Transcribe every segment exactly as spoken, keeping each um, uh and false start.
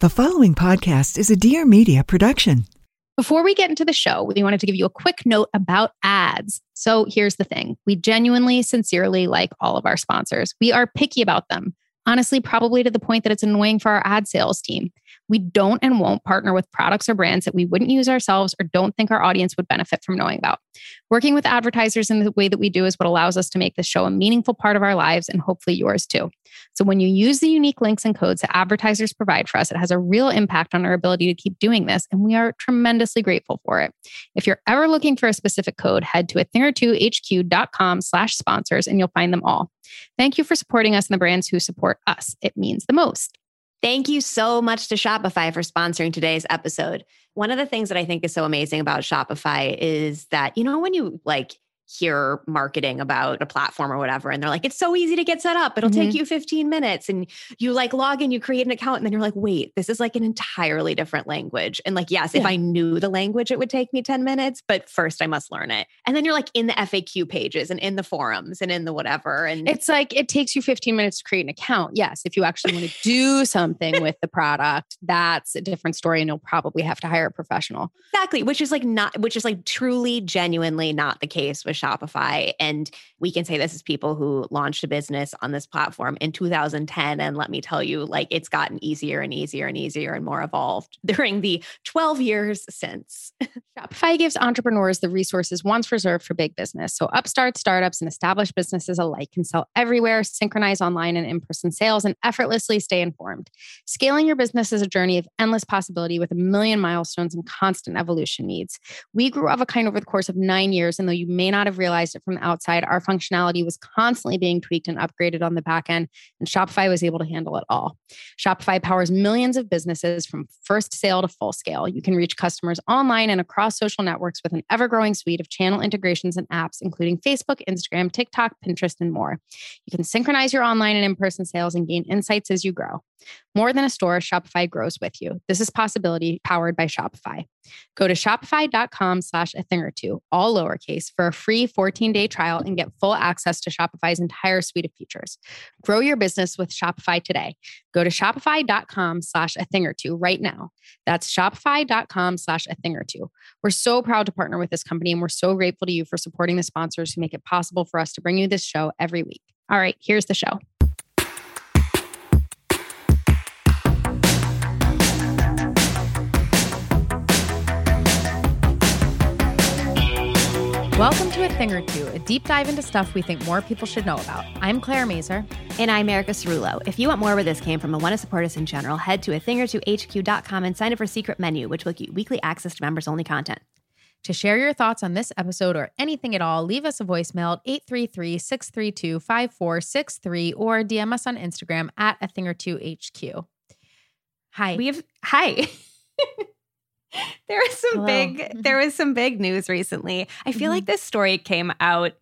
The following podcast is a Dear Media production. Before we get into the show, we wanted to give you a quick note about ads. So here's the thing. We genuinely, sincerely like all of our sponsors. We are picky about them. Honestly, probably to the point that it's annoying for our ad sales team. We don't and won't partner with products or brands that we wouldn't use ourselves or don't think our audience would benefit from knowing about. Working with advertisers in the way that we do is what allows us to make this show a meaningful part of our lives and hopefully yours too. So when you use the unique links and codes that advertisers provide for us, it has a real impact on our ability to keep doing this, and we are tremendously grateful for it. If you're ever looking for a specific code, head to a thing or two H Q dot com slash sponsors and you'll find them all. Thank you for supporting us and the brands who support us. It means the most. Thank you so much to Shopify for sponsoring today's episode. One of the things that I think is so amazing about Shopify is that, you know, when you like hear marketing about a platform or whatever, and they're like, it's so easy to get set up. It'll mm-hmm. take you fifteen minutes. And you like log in, you create an account, and then you're like, wait, this is like an entirely different language. And like, yes, yeah. if I knew the language, it would take me ten minutes, but first I must learn it. And then you're like in the F A Q pages and in the forums and in the whatever. And it's like, it takes you fifteen minutes to create an account. Yes. If you actually want to do something with the product, that's a different story. And you'll probably have to hire a professional. Exactly. Which is like not, which is like truly, genuinely not the case with Shopify. And we can say this as people who launched a business on this platform in two thousand ten. And let me tell you, like, it's gotten easier and easier and easier and more evolved during the twelve years since. Shopify gives entrepreneurs the resources once reserved for big business. So upstart startups and established businesses alike can sell everywhere, synchronize online and in-person sales, and effortlessly stay informed. Scaling your business is a journey of endless possibility with a million milestones and constant evolution needs. We grew Avakine over the course of nine years, and though you may not have realized it from the outside, our functionality was constantly being tweaked and upgraded on the back end, and Shopify was able to handle it all. Shopify powers millions of businesses from first sale to full scale. You can reach customers online and across social networks with an ever-growing suite of channel integrations and apps, including Facebook, Instagram, TikTok, Pinterest, and more. You can synchronize your online and in-person sales and gain insights as you grow. More than a store, Shopify grows with you. This is possibility powered by Shopify. Go to shopify dot com slash a thing or two, all lowercase, for a free fourteen day trial and get full access to Shopify's entire suite of features. Grow your business with Shopify today. Go to shopify dot com slash a thing or two right now. That's shopify dot com slash a thing or two. We're so proud to partner with this company, and we're so grateful to you for supporting the sponsors who make it possible for us to bring you this show every week. All right, here's the show. Welcome to A Thing or Two, a deep dive into stuff we think more people should know about. I'm Claire Mazur. And I'm Erica Cerullo. If you want more where this came from and want to support us in general, head to a thing or two H Q dot com and sign up for Secret Menu, which will get you weekly access to members-only content. To share your thoughts on this episode or anything at all, leave us a voicemail at eight three three, six three two, five four six three or D M us on Instagram at a thing or two H Q. Hi. We have... Hi. There was some Hello. big there was some big news recently. I feel mm-hmm. like this story came out.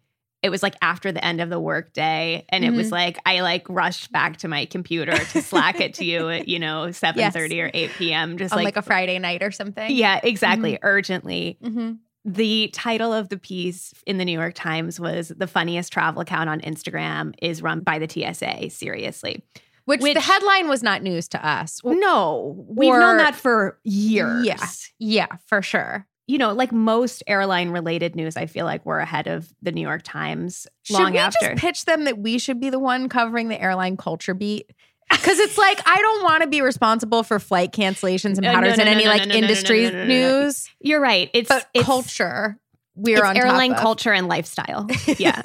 It was like after the end of the workday, and mm-hmm. it was like I like rushed back to my computer to Slack it to you at, you know, seven yes. thirty or eight p m. Just on like, like a Friday night or something. Yeah, exactly. Mm-hmm. Urgently. Mm-hmm. The title of the piece in the New York Times was "The Funniest Travel Account on Instagram Is Run by the T S A." Seriously. Which, Which the headline was not news to us. No, we've or, known that for years. Yeah, yeah, for sure. You know, like most airline-related news, I feel like we're ahead of the New York Times long after. Should we after. just pitch them that we should be the one covering the airline culture beat? Because it's like, I don't want to be responsible for flight cancellations and powders and any like industry news. You're right. It's but it's, culture. We're it's on airline top of. Culture and lifestyle. Yeah.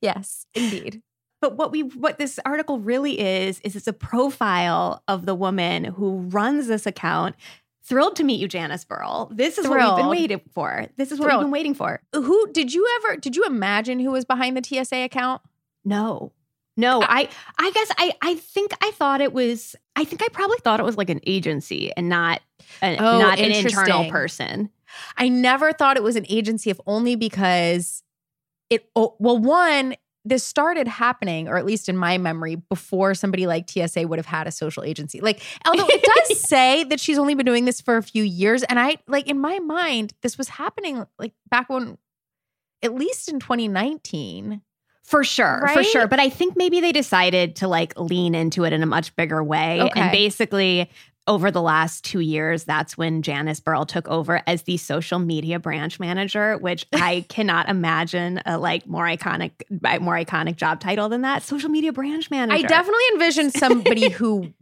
Yes, indeed. But what we what this article really is, is it's a profile of the woman who runs this account. Thrilled to meet you, Janis Burl. This is Thrilled. What we've been waiting for. This is what Thrilled. We've been waiting for. Who did you ever did you imagine who was behind the T S A account? No. No, I I guess I, I think I thought it was I think I probably thought it was like an agency and not an, oh, not an internal person. I never thought it was an agency, if only because it well one this started happening, or at least in my memory, before somebody like T S A would have had a social agency. Like, although it does say that she's only been doing this for a few years. And I, like, in my mind, this was happening, like, back when, at least in twenty nineteen. For sure, right? for sure. But I think maybe they decided to, like, lean into it in a much bigger way. Okay. And basically, over the last two years, that's when Janis Burl took over as the social media branch manager, which I cannot imagine a like more iconic, more iconic job title than that. Social media branch manager. I definitely envisioned somebody who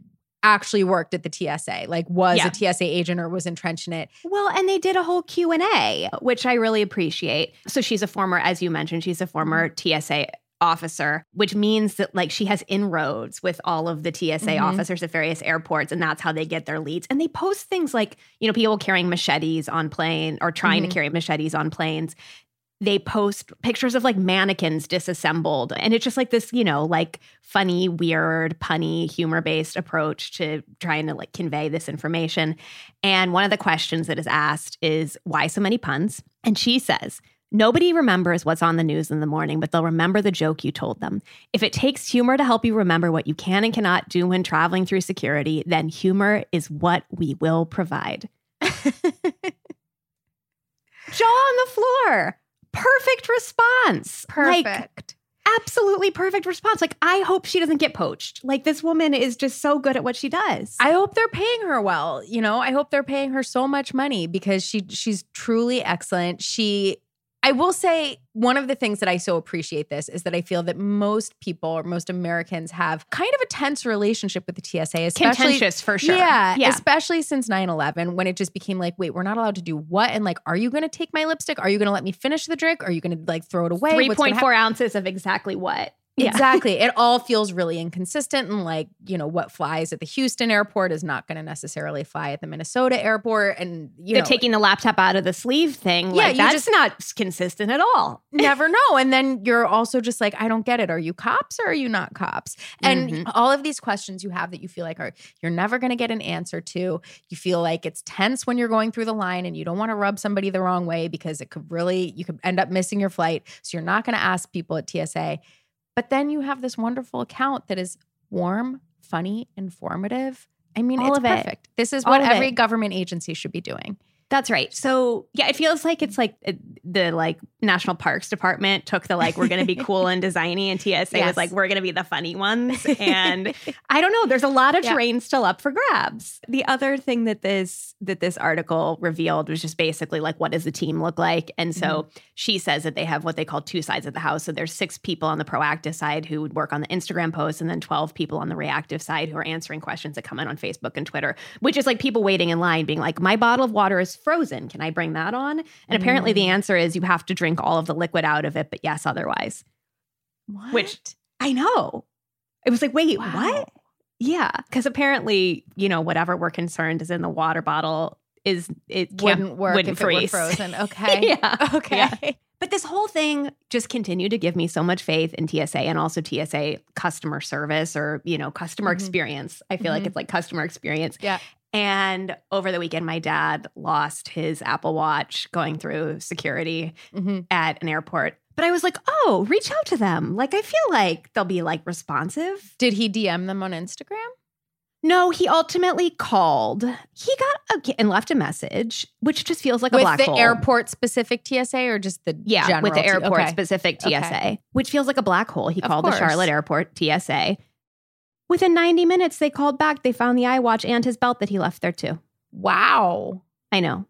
actually worked at the T S A, like was yeah. a T S A agent or was entrenched in it. Well, and they did a whole Q and A, which I really appreciate. So she's a former, as you mentioned, she's a former T S A officer, which means that like she has inroads with all of the T S A mm-hmm. officers at various airports, and that's how they get their leads. And they post things like, you know, people carrying machetes on plane or trying mm-hmm. to carry machetes on planes. They post pictures of like mannequins disassembled. And it's just like this, you know, like funny, weird, punny, humor-based approach to trying to like convey this information. And one of the questions that is asked is, why so many puns? And she says, nobody remembers what's on the news in the morning, but they'll remember the joke you told them. If it takes humor to help you remember what you can and cannot do when traveling through security, then humor is what we will provide. Jaw on the floor. Perfect response. Perfect. Like, absolutely perfect response. Like, I hope she doesn't get poached. Like, this woman is just so good at what she does. I hope they're paying her well. You know, I hope they're paying her so much money because she she's truly excellent. She... I will say one of the things that I so appreciate this is that I feel that most people or most Americans have kind of a tense relationship with the T S A. Especially, contentious, for sure. Yeah, yeah, especially since nine eleven when it just became like, wait, we're not allowed to do what? And like, are you going to take my lipstick? Are you going to let me finish the drink? Are you going to like throw it away? three point four ounces of exactly what? Yeah. Exactly. It all feels really inconsistent and like, you know, what flies at the Houston airport is not going to necessarily fly at the Minnesota airport. And, you They're know. taking the laptop out of the sleeve thing. Yeah, like, that's just, not consistent at all. Never know. And then you're also just like, I don't get it. Are you cops or are you not cops? And mm-hmm. all of these questions you have that you feel like are you're never going to get an answer to. You feel like it's tense when you're going through the line and you don't want to rub somebody the wrong way because it could really, you could end up missing your flight. So you're not going to ask people at T S A. But then you have this wonderful account that is warm, funny, informative. I mean, all it's perfect. It. This is all what every it. government agency should be doing. That's right. So, yeah, it feels like it's like the like National Parks Department took the like, we're going to be cool and designy, and T S A yes. was like, we're going to be the funny ones. And I don't know, there's a lot of yeah. terrain still up for grabs. The other thing that this that this article revealed was just basically like, what does the team look like? And so mm-hmm. she says that they have what they call two sides of the house. So there's six people on the proactive side who would work on the Instagram posts, and then twelve people on the reactive side who are answering questions that come in on Facebook and Twitter, which is like people waiting in line being like, my bottle of water is frozen. Can I bring that on? And mm. apparently the answer is you have to drink all of the liquid out of it, but yes, otherwise. What? Which I know. It was like, wait, wow. what? Yeah. Because apparently, you know, whatever we're concerned is in the water bottle is, it wouldn't work wouldn't if freeze. It were frozen. Okay. yeah. Okay. Yeah. But this whole thing just continued to give me so much faith in T S A and also T S A customer service or, you know, customer mm-hmm. experience. I feel mm-hmm. like it's like customer experience. Yeah. And over the weekend, my dad lost his Apple Watch going through security mm-hmm. at an airport. But I was like, oh, reach out to them. Like, I feel like they'll be, like, responsive. Did he D M them on Instagram? No, he ultimately called. He got a, and left a message, which just feels like with a black hole. With the airport-specific T S A or just the yeah, general? Yeah, with the airport-specific T- okay. T S A, okay. which feels like a black hole. He of called course. the Charlotte Airport T S A. Within ninety minutes, they called back. They found the iWatch and his belt that he left there, too. Wow. I know.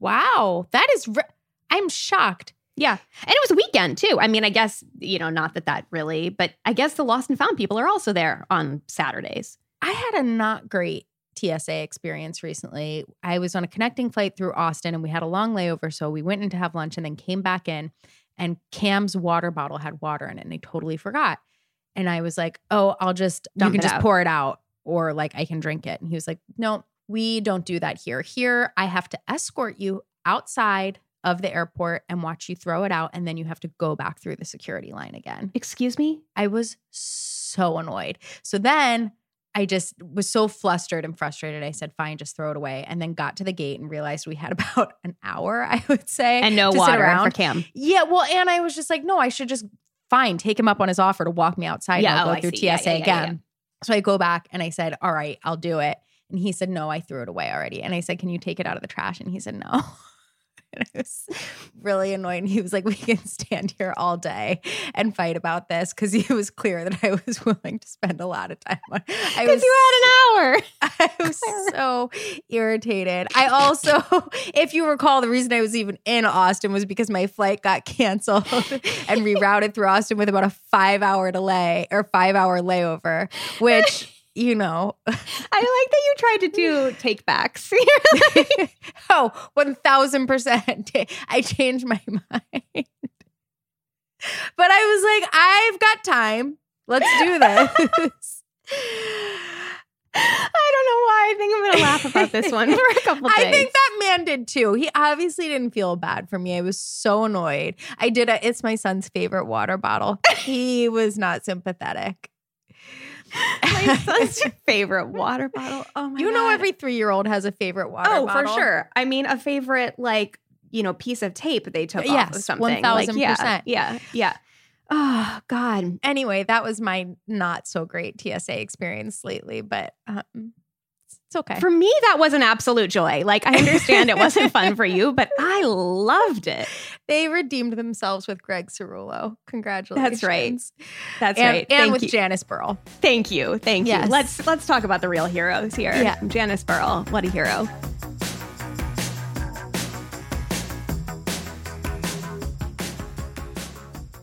Wow. That is... Re- I'm shocked. Yeah. And it was a weekend too. I mean, I guess, you know, not that that really, but I guess the lost and found people are also there on Saturdays. I had a not great T S A experience recently. I was on a connecting flight through Austin and we had a long layover. So we went in to have lunch and then came back in and Cam's water bottle had water in it and I totally forgot. And I was like, oh, I'll just, Dump you can just out. pour it out or like I can drink it. And he was like, no, we don't do that here. Here, I have to escort you outside of the airport and watch you throw it out. And then you have to go back through the security line again. Excuse me? I was so annoyed. So then I just was so flustered and frustrated. I said, fine, just throw it away. And then got to the gate and realized we had about an hour, I would say. And no water for Cam. Yeah. Well, and I was just like, no, I should just, fine, take him up on his offer to walk me outside yeah, and I'll go oh, through T S A yeah, yeah, again. Yeah, yeah. So I go back and I said, all right, I'll do it. And he said, no, I threw it away already. And I said, can you take it out of the trash? And he said, no. And I was really annoyed. And he was like, we can stand here all day and fight about this because it was clear that I was willing to spend a lot of time on it. Because you had an hour. I was so irritated. I also, if you recall, the reason I was even in Austin was because my flight got canceled and rerouted through Austin with about a five-hour delay or five-hour layover, which... You know, I like that you tried to do take backs. Oh, one thousand percent. I changed my mind. But I was like, I've got time. Let's do this. I don't know why. I think I'm going to laugh about this one for a couple days. I think that man did too. He obviously didn't feel bad for me. I was so annoyed. I did a, it's my son's favorite water bottle. He was not sympathetic. My son's favorite water bottle. Oh my! You God. know, every three-year-old has a favorite water oh, bottle. Oh, for sure. I mean, a favorite like you know piece of tape they took yes, off of something. One thousand like, percent. Yeah, yeah. Oh God. Anyway, that was my not so great T S A experience lately, but um, it's okay. For me, that was an absolute joy. Like I understand it wasn't fun for you, but I loved it. They redeemed themselves with Greg Cerullo. Congratulations. That's right. That's and, right. And Thank with you. Janis Burl. Thank you. Thank yes. you. Let's let's talk about the real heroes here. Yeah. Janis Burl, what a hero.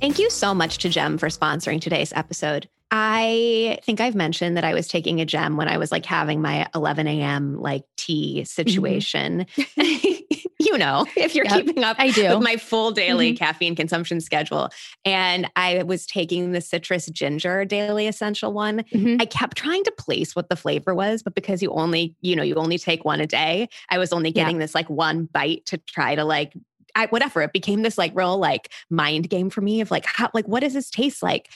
Thank you so much to Gem for sponsoring today's episode. I think I've mentioned that I was taking a Gem when I was like having my eleven a.m. like tea situation. Mm-hmm. You know, if you're yep, keeping up I do. with my full daily mm-hmm. caffeine consumption schedule. And I was taking the citrus ginger daily essential one. Mm-hmm. I kept trying to place what the flavor was, but because you only, you know, you only take one a day, I was only getting yeah. this like one bite to try to like, I, whatever. It became this like real like mind game for me of like, how, like, what does this taste like?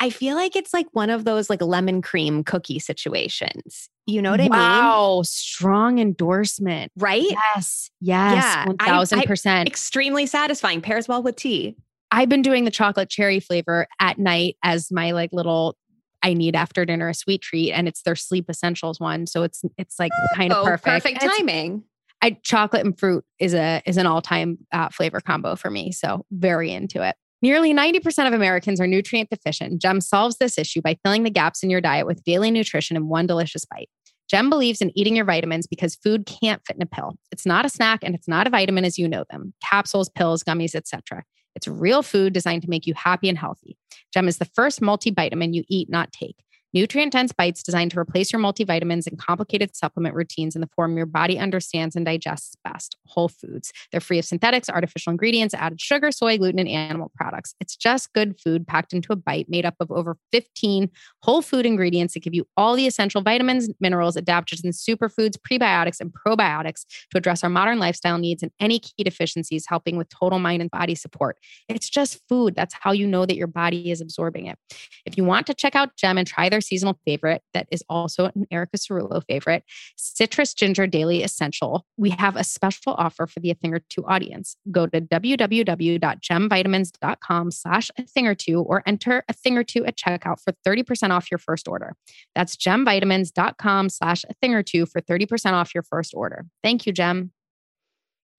I feel like it's like one of those like lemon cream cookie situations. You know what I wow, mean? Wow. Strong endorsement. Right? Yes. Yes. Yeah, one thousand percent. I, I, extremely satisfying. Pairs well with tea. I've been doing the chocolate cherry flavor at night as my like little, I need after dinner, a sweet treat. And it's their sleep essentials one. So it's, it's like kind of oh, perfect. Perfect timing. It's, I, chocolate and fruit is a, is an all time uh, flavor combo for me. So very into it. Nearly ninety percent of Americans are nutrient deficient. Gem solves this issue by filling the gaps in your diet with daily nutrition in one delicious bite. Gem believes in eating your vitamins because food can't fit in a pill. It's not a snack and it's not a vitamin as you know them. Capsules, pills, gummies, et cetera. It's real food designed to make you happy and healthy. Gem is the first multivitamin you eat, not take. Nutrient-dense bites designed to replace your multivitamins and complicated supplement routines in the form your body understands and digests best, whole foods. They're free of synthetics, artificial ingredients, added sugar, soy, gluten, and animal products. It's just good food packed into a bite made up of over fifteen whole food ingredients that give you all the essential vitamins, minerals, adaptogens, superfoods, prebiotics, and probiotics to address our modern lifestyle needs and any key deficiencies, helping with total mind and body support. It's just food. That's how you know that your body is absorbing it. If you want to check out Gem and try their seasonal favorite that is also an Erica Cerullo favorite, Citrus Ginger Daily Essential, we have a special offer for the A Thing or Two audience. Go to www.gemvitamins.com slash A Thing or Two or enter A Thing or Two at checkout for thirty percent off your first order. That's gemvitamins.com slash A Thing or Two for thirty percent off your first order. Thank you, Gem.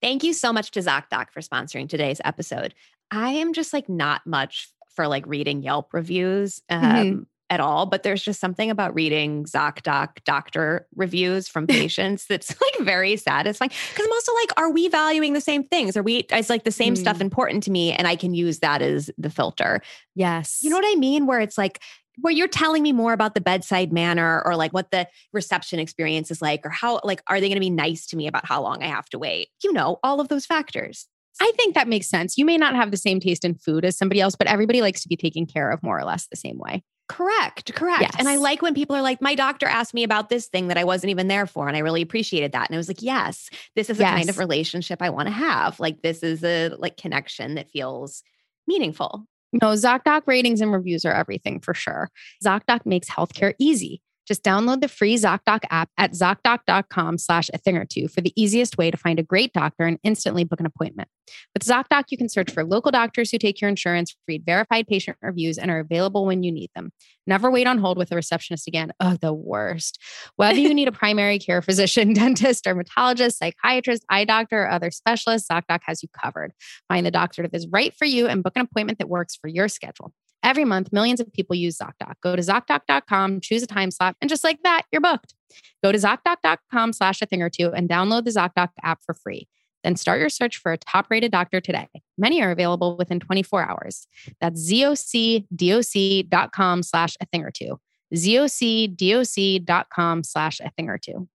Thank you so much to ZocDoc for sponsoring today's episode. I am just like not much for like reading Yelp reviews. Um, mm-hmm. at all, but there's just something about reading ZocDoc doctor reviews from patients that's like very satisfying. Because I'm also like, are we valuing the same things? Are we, it's like the same mm. stuff important to me, and I can use that as the filter. Yes. You know what I mean? Where it's like, where you're telling me more about the bedside manner, or like what the reception experience is like, or how, like, are they going to be nice to me about how long I have to wait? You know, all of those factors. I think that makes sense. You may not have the same taste in food as somebody else, but everybody likes to be taken care of more or less the same way. Correct. Correct. Yes. And I like when people are like, my doctor asked me about this thing that I wasn't even there for, and I really appreciated that. And I was like, yes, this is the yes. kind of relationship I want to have. Like, this is a like connection that feels meaningful. No, ZocDoc ratings and reviews are everything for sure. ZocDoc makes healthcare easy. Just download the free ZocDoc app at ZocDoc.com slash a thing or two for the easiest way to find a great doctor and instantly book an appointment. With ZocDoc, you can search for local doctors who take your insurance, read verified patient reviews, and are available when you need them. Never wait on hold with a receptionist again. Oh, the worst. Whether you need a primary care physician, dentist, dermatologist, psychiatrist, eye doctor, or other specialist, ZocDoc has you covered. Find the doctor that is right for you and book an appointment that works for your schedule. Every month, millions of people use ZocDoc. Go to ZocDoc dot com, choose a time slot, and just like that, you're booked. Go to ZocDoc dot com slash a thing or two and download the ZocDoc app for free. Then start your search for a top-rated doctor today. Many are available within twenty-four hours. That's ZocDoc.com slash a thing or two. ZocDoc.com slash a thing or two.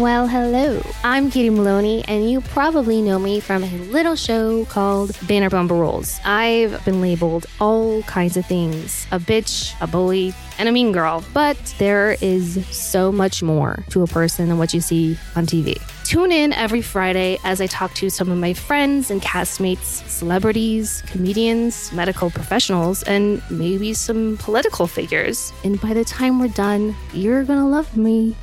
Well, hello, I'm Katie Maloney, and you probably know me from a little show called Banner Bumber Rolls. I've been labeled all kinds of things, a bitch, a bully, and a mean girl, but there is so much more to a person than what you see on T V. Tune in every Friday as I talk to some of my friends and castmates, celebrities, comedians, medical professionals, and maybe some political figures. And by the time we're done, you're gonna love me.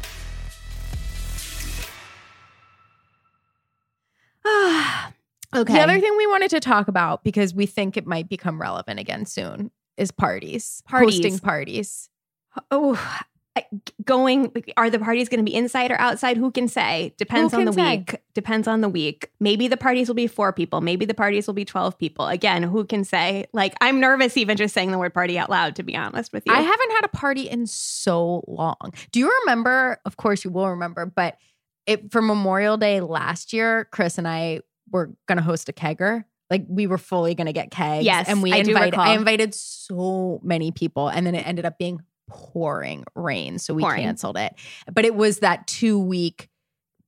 Okay. The other thing we wanted to talk about, because we think it might become relevant again soon, is parties. Parties. Hosting parties. Oh, I, going, are the parties going to be inside or outside? Who can say? Depends Who on the say? week. Depends on the week. Maybe the parties will be four people. Maybe the parties will be twelve people. Again, who can say? Like, I'm nervous even just saying the word party out loud, to be honest with you. I haven't had a party in so long. Do you remember? Of course you will remember, but it, for Memorial Day last year, Chris and I we're going to host a kegger. Like, we were fully going to get kegs. Yes, and we I invited, do I invited so many people, and then it ended up being pouring rain. So we pouring. canceled it. But it was that two week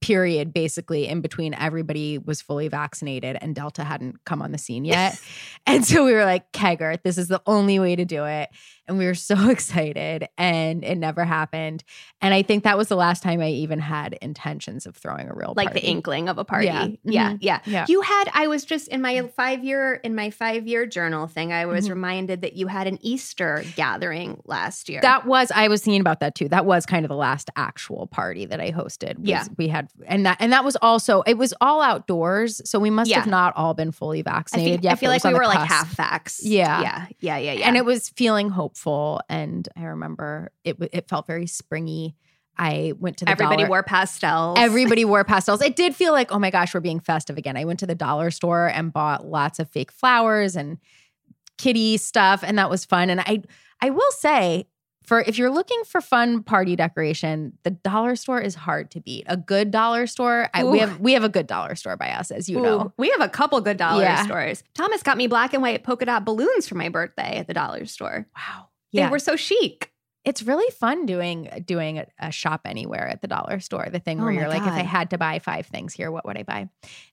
period basically in between everybody was fully vaccinated and Delta hadn't come on the scene yet. And so we were like, kegger, this is the only way to do it. And we were so excited, and it never happened. And I think that was the last time I even had intentions of throwing a real like party. Like the inkling of a party. Yeah. Mm-hmm. yeah. Yeah. Yeah. You had, I was just in my five year, in my five year journal thing, I was mm-hmm. reminded that you had an Easter gathering last year. That was, I was thinking about that too. That was kind of the last actual party that I hosted. Was, yeah. We had, and that, and that was also, it was all outdoors. So we must yeah. have not all been fully vaccinated yet. I feel, yet, I feel like we were like half vaxxed. Yeah. Yeah. Yeah. Yeah. Yeah. And it was feeling hopeful. Full. And I remember it it felt very springy. I went to the Everybody dollar. wore pastels. Everybody wore pastels. It did feel like, oh my gosh, we're being festive again. I went to the dollar store and bought lots of fake flowers and kitty stuff, and that was fun. And I I will say, for if you're looking for fun party decoration, the dollar store is hard to beat. A good dollar store. I, we have we have a good dollar store by us, as you Ooh. know. We have a couple good dollar yeah. stores. Thomas got me black and white polka dot balloons for my birthday at the dollar store. Wow. They yeah. were so chic. It's really fun doing doing a, a shop anywhere at the dollar store. The thing oh where you're God. like, if I had to buy five things here, what would I buy?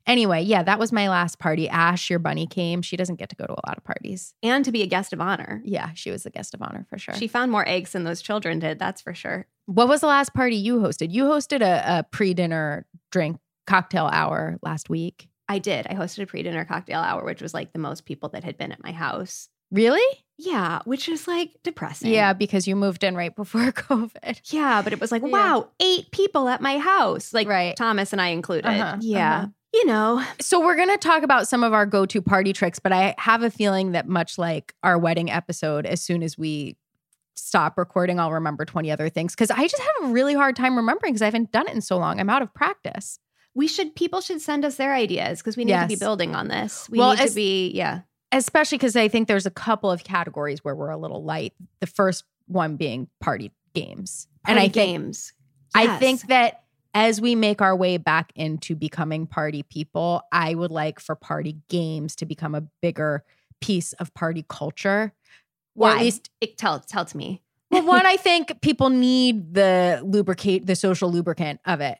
Anyway, yeah, that was my last party. Ash, your bunny, came. She doesn't get to go to a lot of parties. And to be a guest of honor. Yeah, she was a guest of honor for sure. She found more eggs than those children did, that's for sure. What was the last party you hosted? You hosted a, a pre-dinner drink cocktail hour last week. I did. I hosted a pre-dinner cocktail hour, which was like the most people that had been at my house. Really? Yeah, which is like depressing. Yeah, because you moved in right before COVID. Yeah, but it was like, yeah. wow, eight people at my house. Like right. Thomas and I included. Uh-huh. Yeah. Uh-huh. You know. So we're going to talk about some of our go-to party tricks, but I have a feeling that much like our wedding episode, as soon as we stop recording, I'll remember twenty other things. Because I just have a really hard time remembering because I haven't done it in so long. I'm out of practice. We should, people should send us their ideas because we need yes. to be building on this. We well, need as, to be, yeah. especially because I think there's a couple of categories where we're a little light. The first one being party games. Party and I games. Think, yes. I think that as we make our way back into becoming party people, I would like for party games to become a bigger piece of party culture. Why? Or at least it, tell tell to me. Well, one, I think people need the lubricate, the social lubricant of it.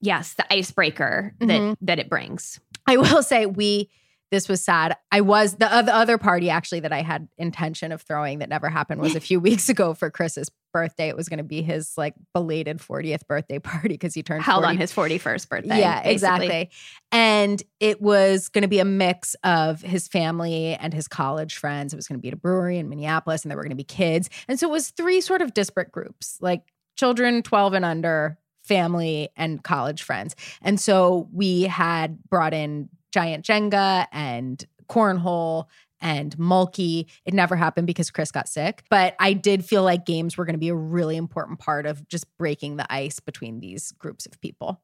Yes, the icebreaker that mm-hmm. that it brings. I will say we. This was sad. I was the, uh, the other party actually that I had intention of throwing that never happened was a few weeks ago for Chris's birthday. It was going to be his like belated fortieth birthday party because he turned held forty on his forty-first birthday. Yeah, basically. Exactly. And it was going to be a mix of his family and his college friends. It was going to be at a brewery in Minneapolis, and there were going to be kids. And so it was three sort of disparate groups, like children twelve and under, family, and college friends. And so we had brought in giant Jenga and cornhole and Mölkky. It never happened because Chris got sick. But I did feel like games were going to be a really important part of just breaking the ice between these groups of people.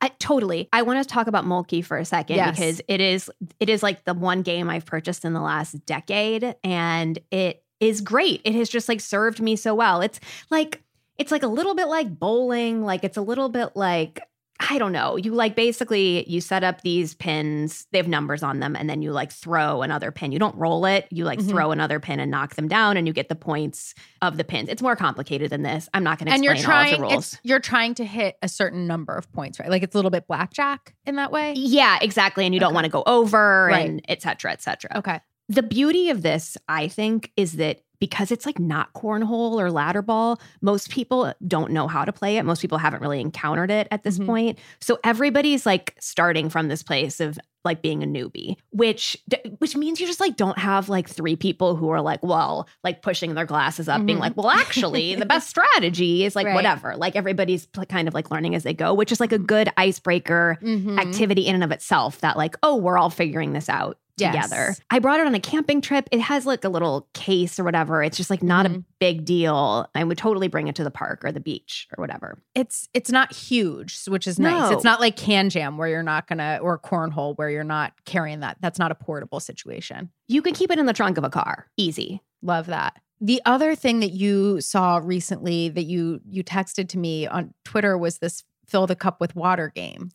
I, totally. I want to talk about Mölkky for a second yes. because it is it is like the one game I've purchased in the last decade, and it is great. It has just like served me so well. It's like it's like a little bit like bowling. Like it's a little bit like. I don't know. You like basically you set up these pins, they have numbers on them, and then you like throw another pin. You don't roll it. You like mm-hmm. throw another pin and knock them down, and you get the points of the pins. It's more complicated than this. I'm not going to explain you're trying, all of the rules. It's, you're trying to hit a certain number of points, right? Like it's a little bit blackjack in that way. Yeah, exactly. And you okay. don't want to go over right. and et cetera, et cetera. Okay. The beauty of this, I think, is that because it's like not cornhole or ladder ball, most people don't know how to play it. Most people haven't really encountered it at this mm-hmm. point. So everybody's like starting from this place of like being a newbie, which which means you just like don't have like three people who are like, well, like pushing their glasses up, mm-hmm. being like, well, actually, the best strategy is like right. whatever. Like everybody's kind of like learning as they go, which is like a good icebreaker mm-hmm. activity in and of itself that like, oh, we're all figuring this out. Together. Yes. I brought it on a camping trip. It has like a little case or whatever. It's just like not mm-hmm. a big deal. I would totally bring it to the park or the beach or whatever. It's it's not huge, which is no. nice. It's not like Can Jam where you're not gonna or cornhole where you're not carrying that. That's not a portable situation. You can keep it in the trunk of a car. Easy. Love that. The other thing that you saw recently that you you texted to me on Twitter was this fill the cup with water game.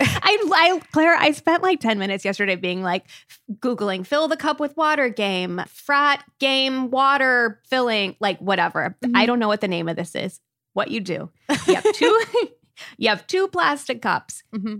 I, I, Claire, I spent like ten minutes yesterday being like Googling fill the cup with water game, frat game, water filling, like whatever. Mm-hmm. I don't know what the name of this is. What you do. You have two, you have two plastic cups. Mm-hmm.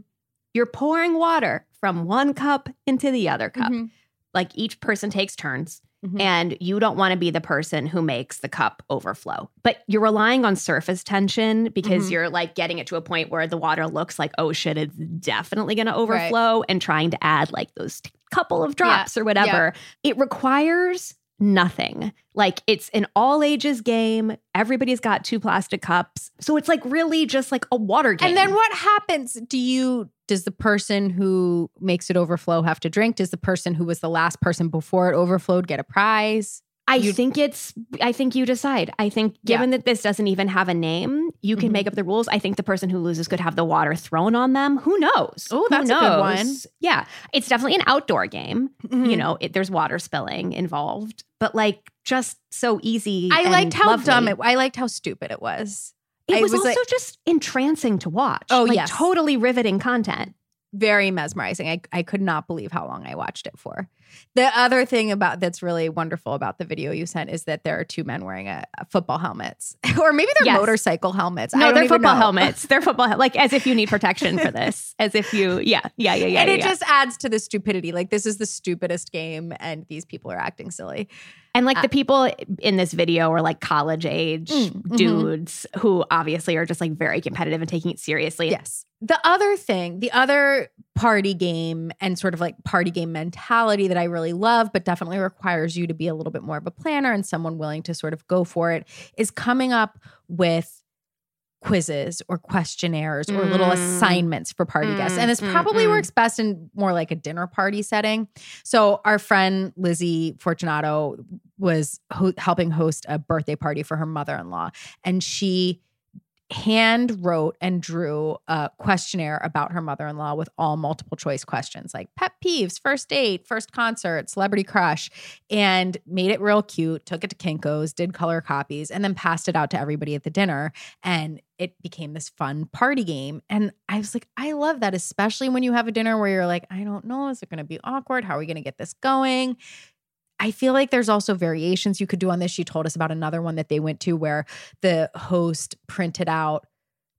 You're pouring water from one cup into the other cup. Mm-hmm. Like each person takes turns. Mm-hmm. And you don't want to be the person who makes the cup overflow. But you're relying on surface tension because mm-hmm. you're like getting it to a point where the water looks like, oh shit, it's definitely going to overflow right. and trying to add like those t- couple of drops yeah. or whatever. Yeah. It requires nothing. Like it's an all ages game. Everybody's got two plastic cups. So it's like really just like a water game. And then what happens? Do you... Does the person who makes it overflow have to drink? Does the person who was the last person before it overflowed get a prize? I you, think it's, I think you decide. I think given yeah. that this doesn't even have a name, you can mm-hmm. make up the rules. I think the person who loses could have the water thrown on them. Who knows? Oh, that's knows? a good one. Yeah. It's definitely an outdoor game. Mm-hmm. You know, it, there's water spilling involved, but like just so easy. I and liked how lovely. dumb it, I liked how stupid it was. It was, was also like, just entrancing to watch. Oh, like, yes. Totally riveting content. Very mesmerizing. I, I could not believe how long I watched it for. The other thing about that's really wonderful about the video you sent is that there are two men wearing a, a football helmets. Or maybe they're yes. motorcycle helmets. No, I don't they're even football know. helmets. They're football, like as if you need protection for this. As if you, yeah, yeah, yeah, yeah. And yeah, it yeah. just adds to the stupidity. Like this is the stupidest game and these people are acting silly. And like uh, the people in this video are like college age mm, dudes mm-hmm. who obviously are just like very competitive and taking it seriously. Yes. The other thing, the other party game and sort of like party game mentality that I really love, but definitely requires you to be a little bit more of a planner and someone willing to sort of go for it, is coming up with quizzes or questionnaires mm. or little assignments for party mm. guests. And this mm. probably mm. works best in more like a dinner party setting. So our friend Lizzie Fortunato was ho- helping host a birthday party for her mother-in-law. And she hand wrote and drew a questionnaire about her mother-in-law with all multiple choice questions like pet peeves, first date, first concert, celebrity crush, and made it real cute, took it to Kinko's, did color copies, and then passed it out to everybody at the dinner. And it became this fun party game. And I was like, I love that, especially when you have a dinner where you're like, I don't know, is it going to be awkward? How are we going to get this going? I feel like there's also variations you could do on this. She told us about another one that they went to where the host printed out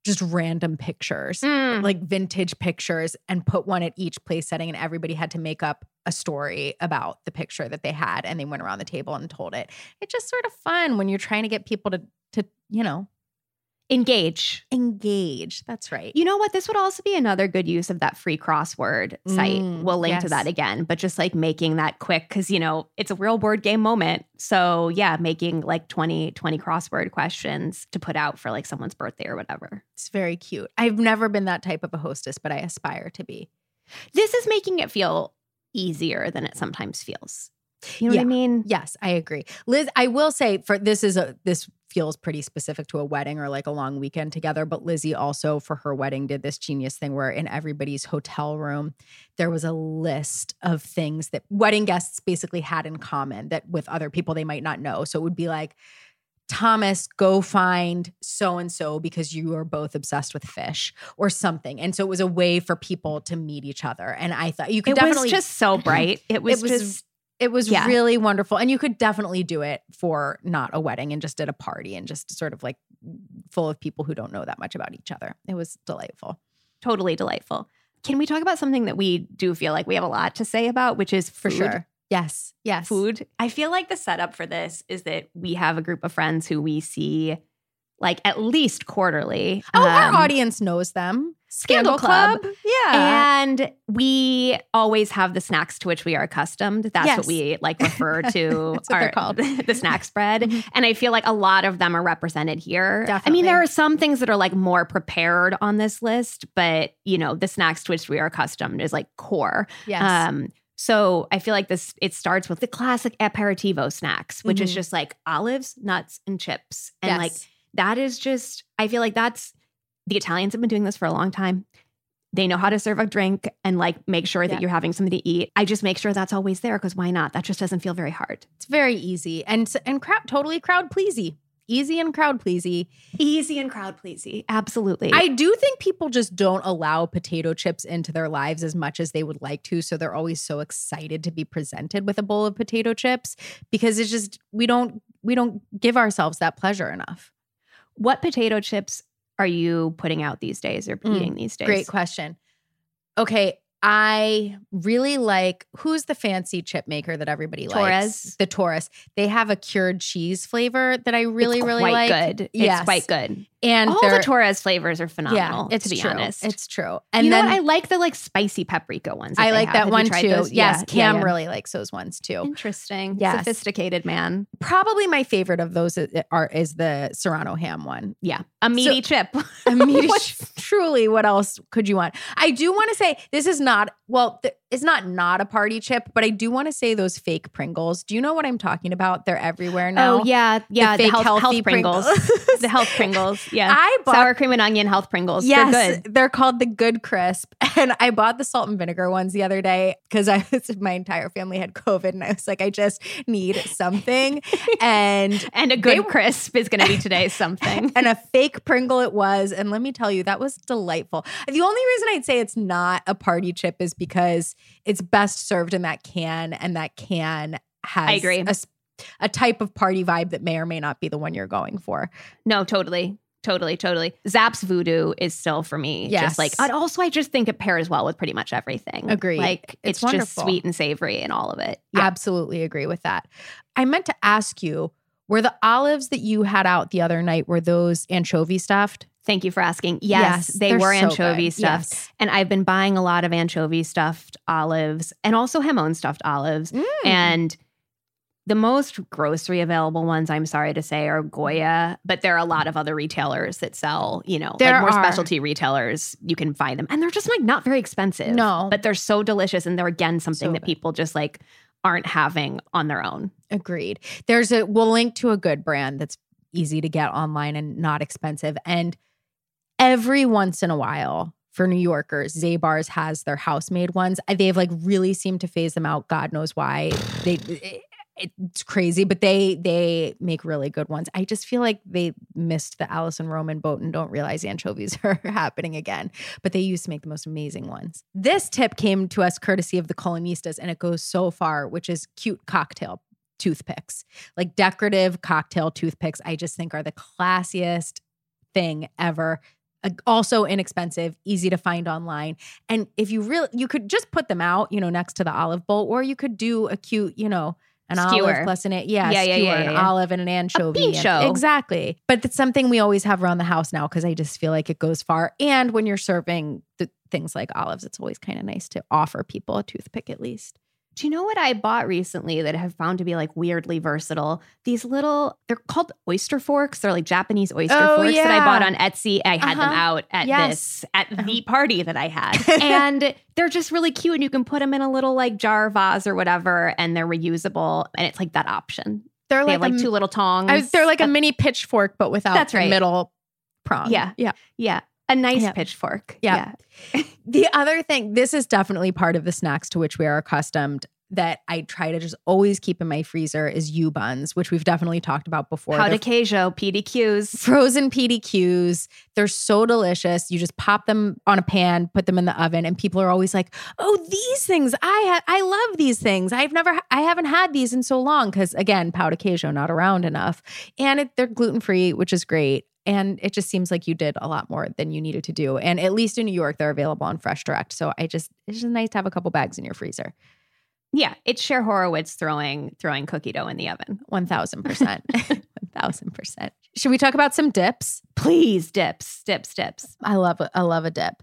just random pictures, mm. like vintage pictures, and put one at each place setting, and everybody had to make up a story about the picture that they had, and they went around the table and told it. It's just sort of fun when you're trying to get people to, to you know, Engage. Engage. That's right. You know what? This would also be another good use of that free crossword site. Mm, we'll link yes. to that again, but just like making that quick because, you know, it's a real board game moment. So yeah, making like twenty, twenty crossword questions to put out for like someone's birthday or whatever. It's very cute. I've never been that type of a hostess, but I aspire to be. This is making it feel easier than it sometimes feels. You know yeah. what I mean? Yes, I agree. Liz, I will say for this is a this feels pretty specific to a wedding or like a long weekend together. But Lizzie also for her wedding did this genius thing where in everybody's hotel room, there was a list of things that wedding guests basically had in common that with other people they might not know. So it would be like, Thomas, go find so-and-so because you are both obsessed with fish or something. And so it was a way for people to meet each other. And I thought you could it definitely- It was just so bright. It was, it was just- It was yeah. really wonderful. And you could definitely do it for not a wedding and just at a party and just sort of like full of people who don't know that much about each other. It was delightful. Totally delightful. Can we talk about something that we do feel like we have a lot to say about, which is food? For sure. Yes. Yes. Food. I feel like the setup for this is that we have a group of friends who we see like at least quarterly. Oh, um, our audience knows them. Scandal, Scandal Club. Club. Yeah. And we always have the snacks to which we are accustomed. That's yes. what we like refer to our called. the snack spread. Mm-hmm. And I feel like a lot of them are represented here. Definitely. I mean, there are some things that are like more prepared on this list, but you know, the snacks to which we are accustomed is like core. Yes. Um, So I feel like this, it starts with the classic aperitivo snacks, which mm-hmm. is just like olives, nuts, and chips. And yes. like, that is just, I feel like that's, the Italians have been doing this for a long time. They know how to serve a drink and like make sure that yeah. you're having something to eat. I just make sure that's always there because why not? That just doesn't feel very hard. It's very easy and and crowd, totally crowd pleasy. Easy and crowd pleasy. Easy and crowd pleasy. Absolutely. I do think people just don't allow potato chips into their lives as much as they would like to. So they're always so excited to be presented with a bowl of potato chips because it's just, we don't we don't give ourselves that pleasure enough. What potato chips are you putting out these days or eating mm, these days? Great question. Okay, I really like, who's the fancy chip maker that everybody Torres. likes? The Torres. They have a cured cheese flavor that I really, it's really like. Good. Yes. It's quite good. And all the Torres flavors are phenomenal, yeah, it's to be true. honest. It's true. And you then, know what? I like the like spicy paprika ones. I like that have one too. Those? Yes, yeah, Cam yeah, yeah. really likes those ones too. Interesting. Yes. Sophisticated man. Probably my favorite of those is, are, is the Serrano ham one. Yeah. A meaty so, chip. A meaty chip. Truly, what else could you want? I do want to say this is not, well, th- it's not not a party chip, but I do want to say those fake Pringles. Do you know what I'm talking about? They're everywhere now. Oh, yeah. Yeah. The, the fake health, healthy health Pringles. Pringles. The health Pringles. Yeah. I bought sour cream and onion health Pringles. Yes, they're good. They're called the Good Crisp. And I bought the salt and vinegar ones the other day because I was my entire family had COVID and I was like, I just need something. And and a good they, crisp is gonna be today something. And a fake Pringle it was. And let me tell you, that was delightful. The only reason I'd say it's not a party chip is because it's best served in that can, and that can has I agree. A, a type of party vibe that may or may not be the one you're going for. No, totally. Totally, totally. Zapp's Voodoo is still for me. Yes. Just like, also, I just think it pairs well with pretty much everything. Agree. Like, it's, it's wonderful. Just sweet and savory and all of it. Yeah. Absolutely agree with that. I meant to ask you, were the olives that you had out the other night, were those anchovy stuffed? Thank you for asking. Yes, yes they were so anchovy good. stuffed. Yes. And I've been buying a lot of anchovy stuffed olives and also hamon stuffed olives. Mm. And the most grocery available ones, I'm sorry to say, are Goya, but there are a lot of other retailers that sell, you know, there like more are. specialty retailers. You can find them. And they're just like not very expensive. No. But they're so delicious. And they're, again, something so that good. people just like aren't having on their own. Agreed. There's a, we'll link to a good brand that's easy to get online and not expensive. And every once in a while for New Yorkers, Zabar's has their house-made ones. They've like really seemed to phase them out. God knows why. They... It, It's crazy, but they they make really good ones. I just feel like they missed the Alison Roman boat and don't realize anchovies are happening again. But they used to make the most amazing ones. This tip came to us courtesy of the Colonistas, and it goes so far, which is cute cocktail toothpicks. Like decorative cocktail toothpicks, I just think are the classiest thing ever. Also inexpensive, easy to find online. And if you really, you could just put them out, you know, next to the olive bowl, or you could do a cute, you know, An skewer. olive plus an yeah, yeah, skewer, yeah, yeah, yeah. an olive and an anchovy. A pincho. And, exactly. But it's something we always have around the house now because I just feel like it goes far. And when you're serving th- things like olives, it's always kind of nice to offer people a toothpick at least. Do you know what I bought recently that I have found to be like weirdly versatile? These little, they're called oyster forks. They're like Japanese oyster oh, forks yeah. that I bought on Etsy. I had uh-huh. them out at yes. this, at the party that I had. And they're just really cute. And you can put them in a little like jar vase or whatever, and they're reusable. And it's like that option. They're like, they have, like a, two little tongs. I was, they're like a, a mini pitchfork, but without that's right. the middle prong. Yeah. Yeah. Yeah. A nice yeah. pitchfork. Yeah. yeah. The other thing, this is definitely part of the snacks to which we are accustomed that I try to just always keep in my freezer is YuBuns, which we've definitely talked about before. How to Queijo, P D Qs. Frozen P D Qs. They're so delicious. You just pop them on a pan, put them in the oven, and people are always like, oh, these things. I ha- I love these things. I've never, I haven't had these in so long because, again, Pão de Queijo, not around enough. And it, they're gluten-free, which is great. And it just seems like you did a lot more than you needed to do. And at least in New York, they're available on Fresh Direct. So I just, it's just nice to have a couple bags in your freezer. Yeah. It's Cher Horowitz throwing, throwing cookie dough in the oven. one thousand percent one thousand percent Should we talk about some dips? Please, dips, dips, dips. I love, I love a dip.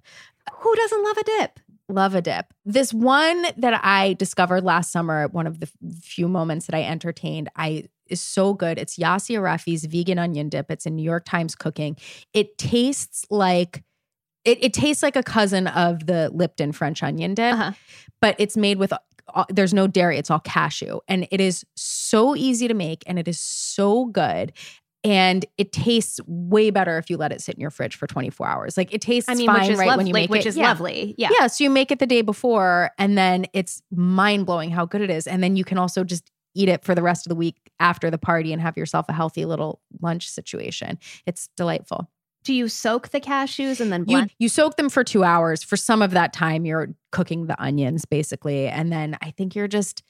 Who doesn't love a dip? Love a dip. This one that I discovered last summer, one of the few moments that I entertained, I is so good. It's Yossy Arefi's vegan onion dip. It's in New York Times Cooking. It tastes like it, it tastes like a cousin of the Lipton French onion dip, uh-huh. but it's made with there's no dairy. It's all cashew, and it is so easy to make, and it is so good. And it tastes way better if you let it sit in your fridge for twenty-four hours. Like it tastes I mean, fine which is right lovely, when you make which it. Which is yeah. lovely. Yeah. Yeah. So you make it the day before and then it's mind-blowing how good it is. And then you can also just eat it for the rest of the week after the party and have yourself a healthy little lunch situation. It's delightful. Do you soak the cashews and then blend? You, you soak them for two hours. For some of that time, you're cooking the onions basically. And then I think you're just...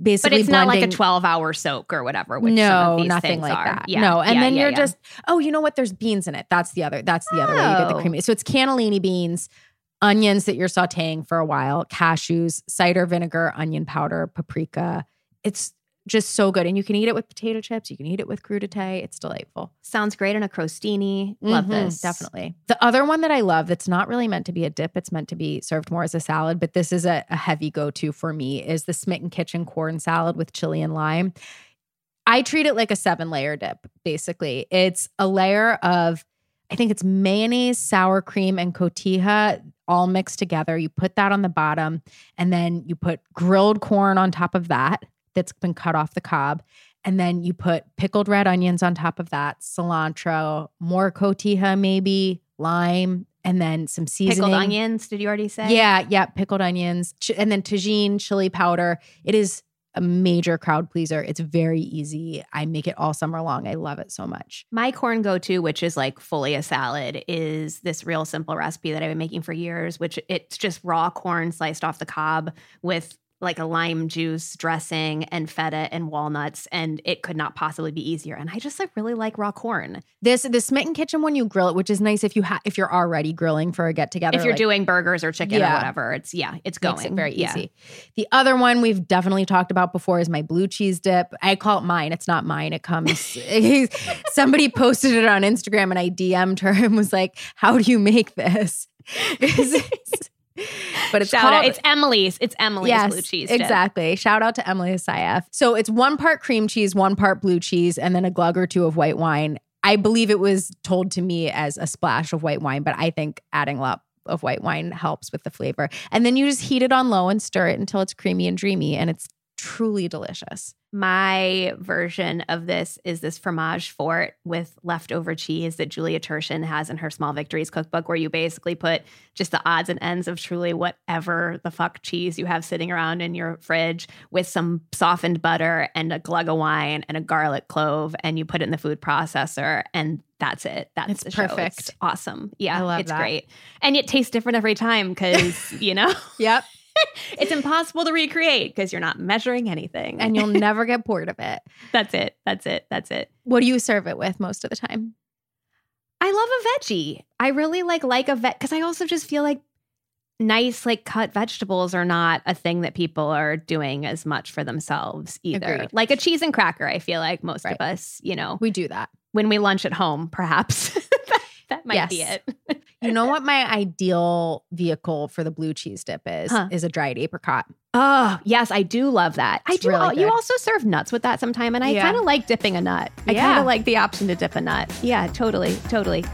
Basically but it's blending. Not like a twelve-hour soak or whatever, which no, some of these nothing things like are. That. Yeah. No, and yeah, then yeah, you're yeah. just, oh, you know what? There's beans in it. That's the other. That's the oh. other way you get the creamy. So it's cannellini beans, onions that you're sautéing for a while, cashews, cider vinegar, onion powder, paprika. It's just so good, and you can eat it with potato chips. You can eat it with crudité. It's delightful. Sounds great in a crostini. Love mm-hmm, this, definitely. The other one that I love that's not really meant to be a dip. It's meant to be served more as a salad, but this is a, a heavy go-to for me is the Smitten Kitchen corn salad with chili and lime. I treat it like a seven-layer dip, basically. It's a layer of, I think it's mayonnaise, sour cream, and cotija all mixed together. You put that on the bottom, and then you put grilled corn on top of that. That's been cut off the cob. And then you put pickled red onions on top of that, cilantro, more cotija maybe, lime, and then some seasoning. Pickled onions, did you already say? Yeah, yeah, pickled onions. Ch- and then tagine, chili powder. It is a major crowd pleaser. It's very easy. I make it all summer long. I love it so much. My corn go-to, which is like fully a salad, is this real simple recipe that I've been making for years, which it's just raw corn sliced off the cob with like a lime juice dressing and feta and walnuts, and it could not possibly be easier. And I just like really like raw corn. This the Smitten Kitchen when you grill it, which is nice if you ha- if you're already grilling for a get together. If you're like, doing burgers or chicken yeah. or whatever, it's yeah, it's going Makes it very yeah. easy. The other one we've definitely talked about before is my blue cheese dip. I call it mine. It's not mine. It comes. Somebody posted it on Instagram, and I D M'd her and was like, "How do you make this?" But it's Shout called, out. It's Emily's. It's Emily's yes, blue cheese dip. Exactly. Shout out to Emily Asayag. So it's one part cream cheese, one part blue cheese, and then a glug or two of white wine. I believe it was told to me as a splash of white wine, but I think adding a lot of white wine helps with the flavor. And then you just heat it on low and stir it until it's creamy and dreamy, and it's truly delicious. My version of this is this fromage fort with leftover cheese that Julia Turshen has in her Small Victories cookbook, where you basically put just the odds and ends of truly whatever the fuck cheese you have sitting around in your fridge with some softened butter and a glug of wine and a garlic clove, and you put it in the food processor, and that's it. That's it's the perfect. Show. It's awesome. Yeah, I love it's that. Great. And it tastes different every time because, you know. Yep. It's impossible to recreate because you're not measuring anything. And you'll never get bored of it. That's it. That's it. That's it. What do you serve it with most of the time? I love a veggie. I really like like a veg because I also just feel like nice, like cut vegetables are not a thing that people are doing as much for themselves either. Agreed. Like a cheese and cracker, I feel like most right. of us, you know. We do that. When we lunch at home, perhaps. that, that might yes. be it. You know what my ideal vehicle for the blue cheese dip is? Huh. Is a dried apricot. Oh, yes. I do love that. It's I do. Really al- you also serve nuts with that sometime. And I yeah. kind of like dipping a nut. Yeah. I kind of like the option to dip a nut. Yeah, totally. Totally.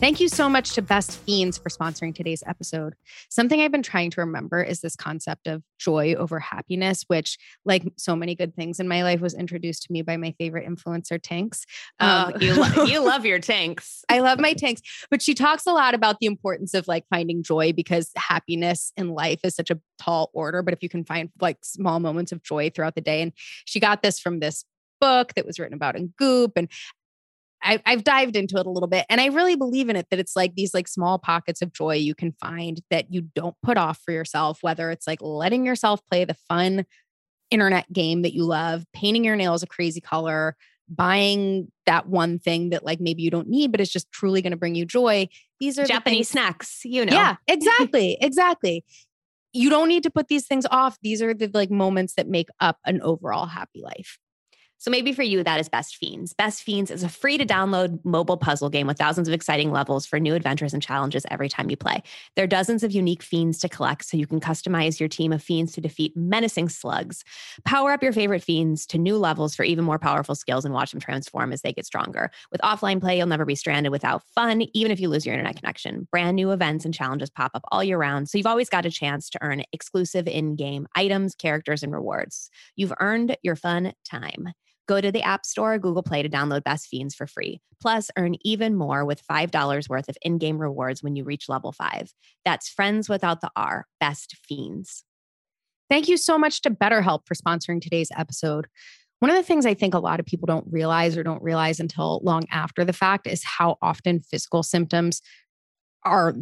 Thank you so much to Best Fiends for sponsoring today's episode. Something I've been trying to remember is this concept of joy over happiness, which, like so many good things in my life, was introduced to me by my favorite influencer, Tanks. Um, oh, you, lo- you love your Tanks. I love my Tanks. But she talks a lot about the importance of like finding joy, because happiness in life is such a tall order. But if you can find like small moments of joy throughout the day. And she got this from this book that was written about in Goop, and I, I've dived into it a little bit, and I really believe in it, that it's like these like small pockets of joy you can find that you don't put off for yourself, whether it's like letting yourself play the fun internet game that you love, painting your nails a crazy color, buying that one thing that like maybe you don't need, but it's just truly going to bring you joy. These are Japanese snacks, you know. Yeah, exactly. Exactly. You don't need to put these things off. These are the like moments that make up an overall happy life. So maybe for you, that is Best Fiends. Best Fiends is a free-to-download mobile puzzle game with thousands of exciting levels for new adventures and challenges every time you play. There are dozens of unique fiends to collect, so you can customize your team of fiends to defeat menacing slugs. Power up your favorite fiends to new levels for even more powerful skills and watch them transform as they get stronger. With offline play, you'll never be stranded without fun, even if you lose your internet connection. Brand new events and challenges pop up all year round, so you've always got a chance to earn exclusive in-game items, characters, and rewards. You've earned your fun time. Go to the App Store or Google Play to download Best Fiends for free. Plus, earn even more with five dollars worth of in-game rewards when you reach level five. That's friends without the R, Best Fiends. Thank you so much to BetterHelp for sponsoring today's episode. One of the things I think a lot of people don't realize or don't realize until long after the fact is how often physical symptoms are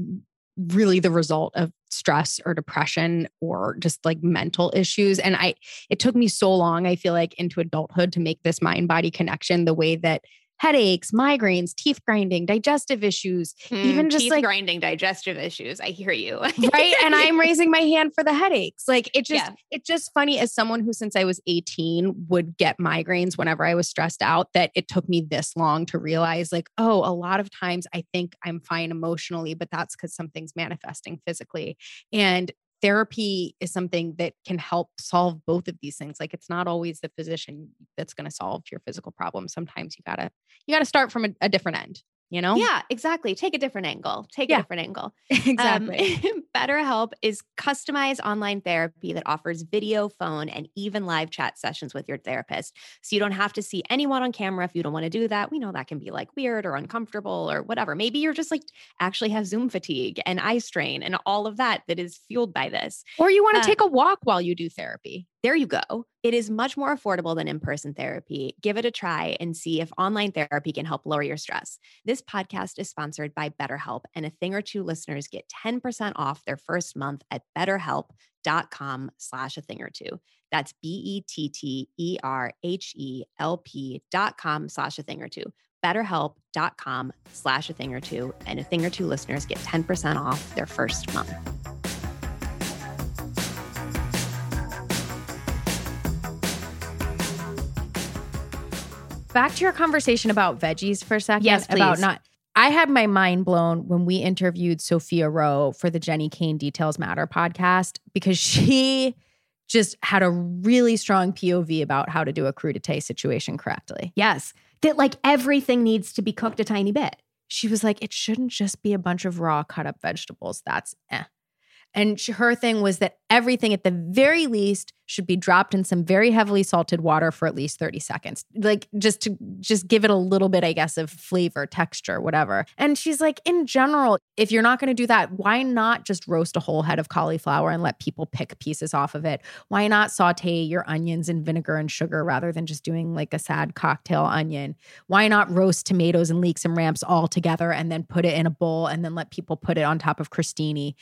really the result of stress or depression or just like mental issues. And I, it took me so long, I feel like, into adulthood to make this mind-body connection, the way that headaches, migraines, teeth grinding, digestive issues, mm, even just teeth like grinding digestive issues. I hear you. Right. And I'm raising my hand for the headaches. Like it just, yeah. it's just funny, as someone who, since I was eighteen, would get migraines whenever I was stressed out, that it took me this long to realize like, oh, a lot of times I think I'm fine emotionally, but that's because something's manifesting physically. And therapy is something that can help solve both of these things. Like, it's not always the physician that's going to solve your physical problem. Sometimes you gotta, you gotta start from a, a different end, you know? Yeah, exactly. Take a different angle. Take yeah. a different angle. Exactly. Um, BetterHelp is customized online therapy that offers video, phone, and even live chat sessions with your therapist. So you don't have to see anyone on camera if you don't want to do that. We know that can be like weird or uncomfortable or whatever. Maybe you're just like actually have Zoom fatigue and eye strain and all of that that is fueled by this. Or you want to um, take a walk while you do therapy. There you go. It is much more affordable than in-person therapy. Give it a try and see if online therapy can help lower your stress. This podcast is sponsored by BetterHelp, and A Thing or Two listeners get ten percent off their first month at betterhelp.com slash a thing or two. That's B-E-T-T-E-R-H-E-L-P dot com slash a thing or two. BetterHelp.com slash a thing or two. And A Thing or Two listeners get ten percent off their first month. Back to your conversation about veggies for a second. Yes, please. About not, I had my mind blown when we interviewed Sophia Rowe for the Jenny Kane Details Matter podcast, because she just had a really strong P O V about how to do a crudité situation correctly. Yes. That like everything needs to be cooked a tiny bit. She was like, it shouldn't just be a bunch of raw cut up vegetables. That's eh. And her thing was that everything at the very least should be dropped in some very heavily salted water for at least thirty seconds. Like just to just give it a little bit, I guess, of flavor, texture, whatever. And she's like, in general, if you're not going to do that, why not just roast a whole head of cauliflower and let people pick pieces off of it? Why not saute your onions in vinegar and sugar rather than just doing like a sad cocktail onion? Why not roast tomatoes and leeks and ramps all together and then put it in a bowl and then let people put it on top of crostini?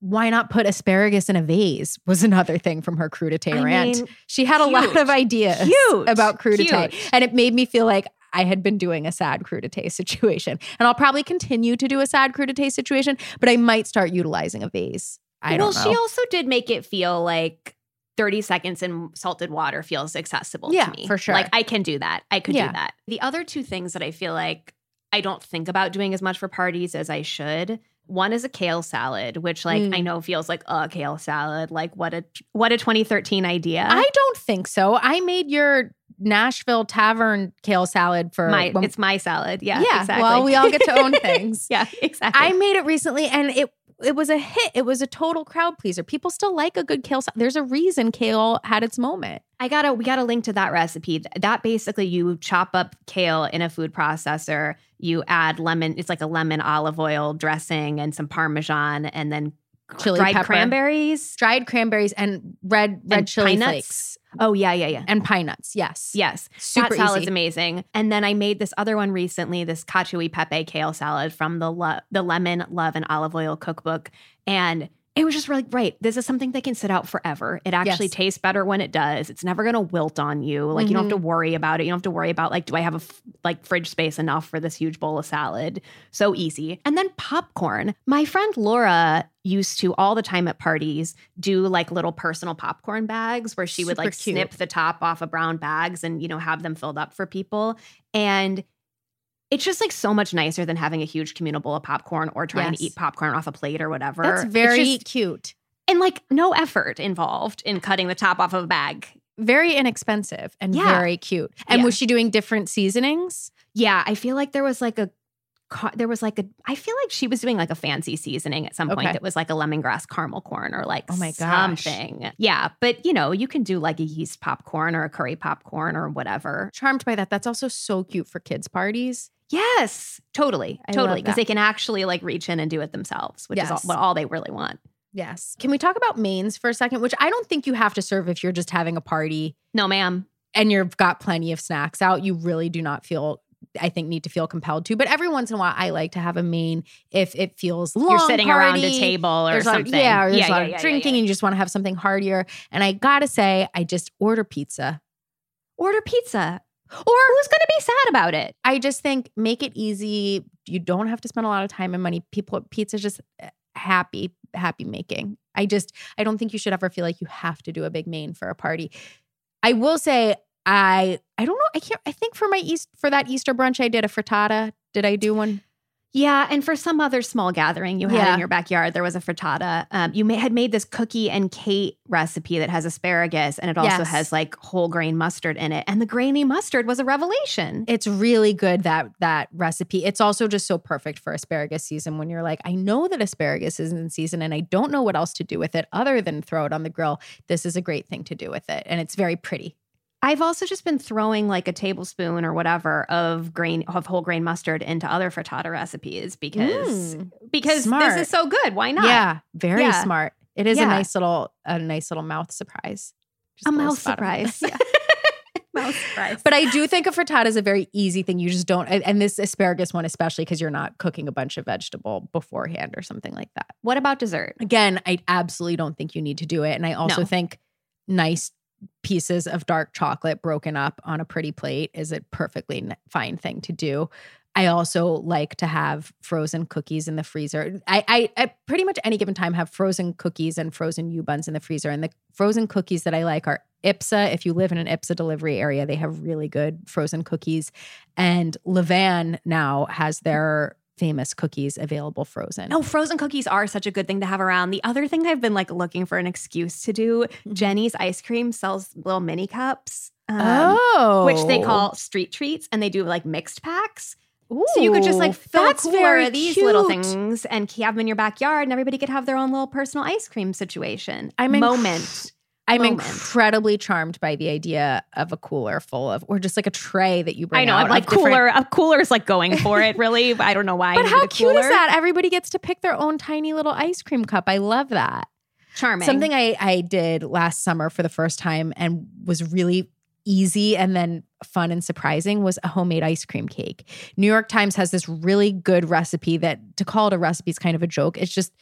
Why not put asparagus in a vase was another thing from her crudité I rant. Mean, she had huge, a lot of ideas huge, about crudité. Huge. And it made me feel like I had been doing a sad crudité situation. And I'll probably continue to do a sad crudité situation, but I might start utilizing a vase. I well, don't know. She also did make it feel like thirty seconds in salted water feels accessible yeah, to me. Yeah, for sure. Like, I can do that. I could yeah. do that. The other two things that I feel like I don't think about doing as much for parties as I should— one is a kale salad, which like mm. I know feels like a kale salad. Like what a what a twenty thirteen idea. I don't think so. I made your Nashville Tavern kale salad for my. When, it's my salad. Yeah, yeah. Exactly. Well, we all get to own things. Yeah, exactly. I made it recently, and it it was a hit. It was a total crowd pleaser. People still like a good kale salad. There's a reason kale had its moment. I gotta we gotta link to that recipe. That basically you chop up kale in a food processor. You add lemon, it's like a lemon olive oil dressing and some Parmesan and then chili dried pepper. cranberries. Dried cranberries and red red and chili flakes. Oh, yeah, yeah, yeah. And pine nuts, yes. Yes. Super that salad's easy. Amazing. And then I made this other one recently, this cacio e pepe kale salad from the, Lo- the Lemon, Love, and Olive Oil cookbook. And it was just like, right, this is something that can sit out forever. It actually yes. tastes better when it does. It's never going to wilt on you. Like, mm-hmm. you don't have to worry about it. You don't have to worry about, like, do I have a, f- like, fridge space enough for this huge bowl of salad? So easy. And then popcorn. My friend Laura used to all the time at parties do like little personal popcorn bags where she Super would like cute. snip the top off of brown bags and, you know, have them filled up for people. And it's just like so much nicer than having a huge communal bowl of popcorn or trying yes. to eat popcorn off a plate or whatever. That's very just, cute. And like no effort involved in cutting the top off of a bag. Very inexpensive and yeah. very cute. And yeah. was she doing different seasonings? Yeah, I feel like there was like a, there was like a, I feel like she was doing like a fancy seasoning at some point okay. that was like a lemongrass caramel corn or like oh my gosh. something. Yeah, but you know, you can do like a yeast popcorn or a curry popcorn or whatever. Charmed by that. That's also so cute for kids' parties. Yes, totally, I totally. Because they can actually like reach in and do it themselves, which yes. is all, what all they really want. Yes. Can we talk about mains for a second? Which I don't think you have to serve if you're just having a party. No, ma'am. And you've got plenty of snacks out. You really do not feel, I think, need to feel compelled to. But every once in a while, I like to have a main if it feels long. You're sitting party, around a table or there's something. Of, yeah, or there's yeah, a lot yeah, of yeah, drinking yeah, yeah. and you just want to have something heartier. And I gotta say, I just order pizza. Order pizza. Or who's going to be sad about it? I just think make it easy. You don't have to spend a lot of time and money. People, pizza's just happy, happy making. I just, I don't think you should ever feel like you have to do a big main for a party. I will say, I, I don't know. I can't, I think for my East, for that Easter brunch, I did a frittata. Did I do one? Yeah, and for some other small gathering you had yeah. in your backyard, there was a frittata. Um, you may, had made this cookie and cake recipe that has asparagus, and it also yes. has like whole grain mustard in it. And the grainy mustard was a revelation. It's really good, that that recipe. It's also just so perfect for asparagus season when you're like, I know that asparagus isn't in season, and I don't know what else to do with it other than throw it on the grill. This is a great thing to do with it, and it's very pretty. I've also just been throwing like a tablespoon or whatever of grain of whole grain mustard into other frittata recipes because mm, because smart. This is so good. Why not? Yeah, very yeah. smart. It is yeah. a nice little a nice little mouth surprise. Just a mouth surprise. Yeah. mouth surprise. But I do think a frittata is a very easy thing. You just don't, and this asparagus one especially because you're not cooking a bunch of vegetable beforehand or something like that. What about dessert? Again, I absolutely don't think you need to do it, and I also no. think nice pieces of dark chocolate broken up on a pretty plate is a perfectly fine thing to do. I also like to have frozen cookies in the freezer. I, I at pretty much any given time have frozen cookies and frozen YuBuns in the freezer. And the frozen cookies that I like are Ipsy. If you live in an Ipsy delivery area, they have really good frozen cookies. And Levan now has their famous cookies available frozen. Oh, frozen cookies are such a good thing to have around. The other thing I've been like looking for an excuse to do, Jeni's Ice Cream sells little mini cups, um, oh. which they call street treats, and they do like mixed packs. Ooh, so you could just like fill a cooler of these cute. little things and have them in your backyard, and everybody could have their own little personal ice cream situation. I'm moment. Inc- I'm moment. incredibly charmed by the idea of a cooler full of, or just like a tray that you bring. I know, out I'm like cooler. Different- a cooler is like going for it. Really, I don't know why. But how cute is that? Everybody gets to pick their own tiny little ice cream cup. I love that. Charming. Something I, I did last summer for the first time and was really easy and then fun and surprising was a homemade ice cream cake. New York Times has this really good recipe that to call it a recipe is kind of a joke. It's just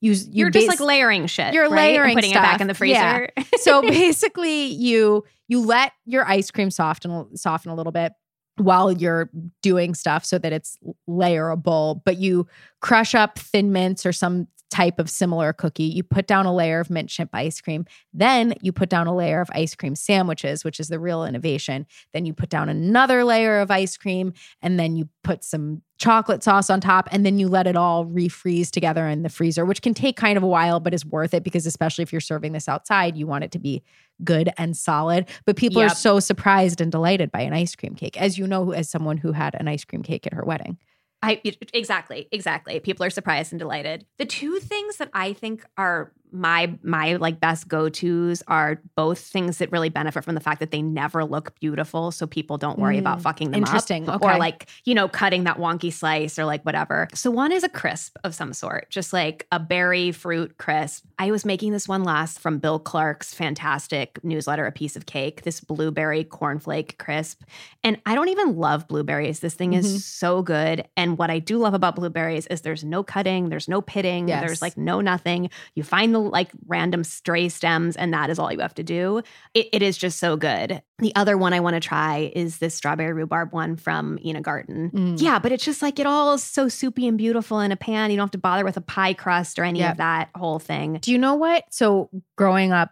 you, you you're base, just like layering shit. You're right? layering and putting stuff. it back in the freezer. Yeah. So basically, you you let your ice cream soften soften a little bit while you're doing stuff so that it's layerable. But you crush up Thin Mints or some type of similar cookie. You put down a layer of mint chip ice cream. Then you put down a layer of ice cream sandwiches, which is the real innovation. Then you put down another layer of ice cream, and then you put some chocolate sauce on top, and then you let it all refreeze together in the freezer, which can take kind of a while, but is worth it because especially if you're serving this outside, you want it to be good and solid. But people yep. are so surprised and delighted by an ice cream cake, as you know, as someone who had an ice cream cake at her wedding. I exactly, exactly. People are surprised and delighted. The two things that I think are my my like best go-tos are both things that really benefit from the fact that they never look beautiful, so people don't worry mm, about fucking them interesting. up. Okay. Or like, you know, cutting that wonky slice or like whatever. So one is a crisp of some sort, just like a berry fruit crisp. I was making this one last from Bill Clark's fantastic newsletter, A Piece of Cake, this blueberry cornflake crisp. And I don't even love blueberries. This thing mm-hmm. is so good. And what I do love about blueberries is there's no cutting, there's no pitting, yes. there's like no nothing. You find the like random stray stems, and that is all you have to do. It, it is just so good. The other one I want to try is this strawberry rhubarb one from Ina Garten. Mm. Yeah, but it's just like it all is so soupy and beautiful in a pan. You don't have to bother with a pie crust or any yep. of that whole thing. Do you know what? So growing up,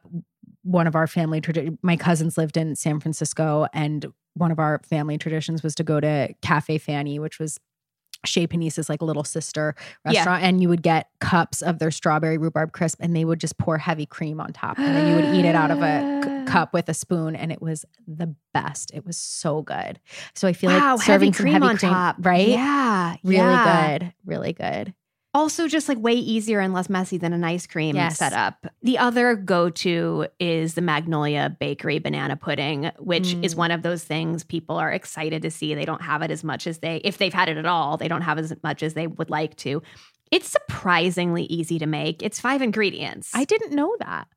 one of our family traditions, my cousins lived in San Francisco, and one of our family traditions was to go to Cafe Fanny, which was Chez Panisse's like little sister restaurant, yeah. and you would get cups of their strawberry rhubarb crisp, and they would just pour heavy cream on top, and then you would eat it out of a c- cup with a spoon, and it was the best. It was so good. So I feel wow, like serving heavy some cream heavy on cream, top, right? Yeah, really yeah. good, really good. Also just like way easier and less messy than an ice cream yes. setup. The other go-to is the Magnolia Bakery banana pudding, which mm. is one of those things people are excited to see. They don't have it as much as they, if they've had it at all, they don't have as much as they would like to. It's surprisingly easy to make. It's five ingredients. I didn't know that.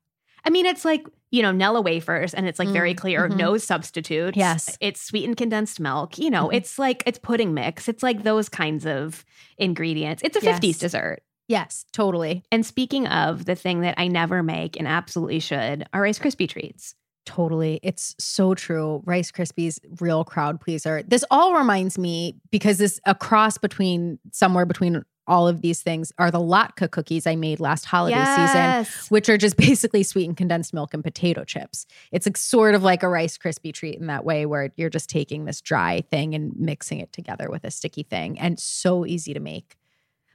I mean, it's like, you know, Nella wafers, and it's like mm. very clear, mm-hmm. no substitutes. Yes. It's sweetened condensed milk. You know, mm-hmm. it's like, it's pudding mix. It's like those kinds of ingredients. It's a yes. fifties dessert. Yes, totally. And speaking of the thing that I never make and absolutely should are Rice Krispie treats. Totally. It's so true. Rice Krispies, real crowd pleaser. This all reminds me, because this a cross between, somewhere between all of these things are the latke cookies I made last holiday yes. season, which are just basically sweetened condensed milk and potato chips. It's like sort of like a Rice Krispie treat in that way, where you're just taking this dry thing and mixing it together with a sticky thing, and so easy to make.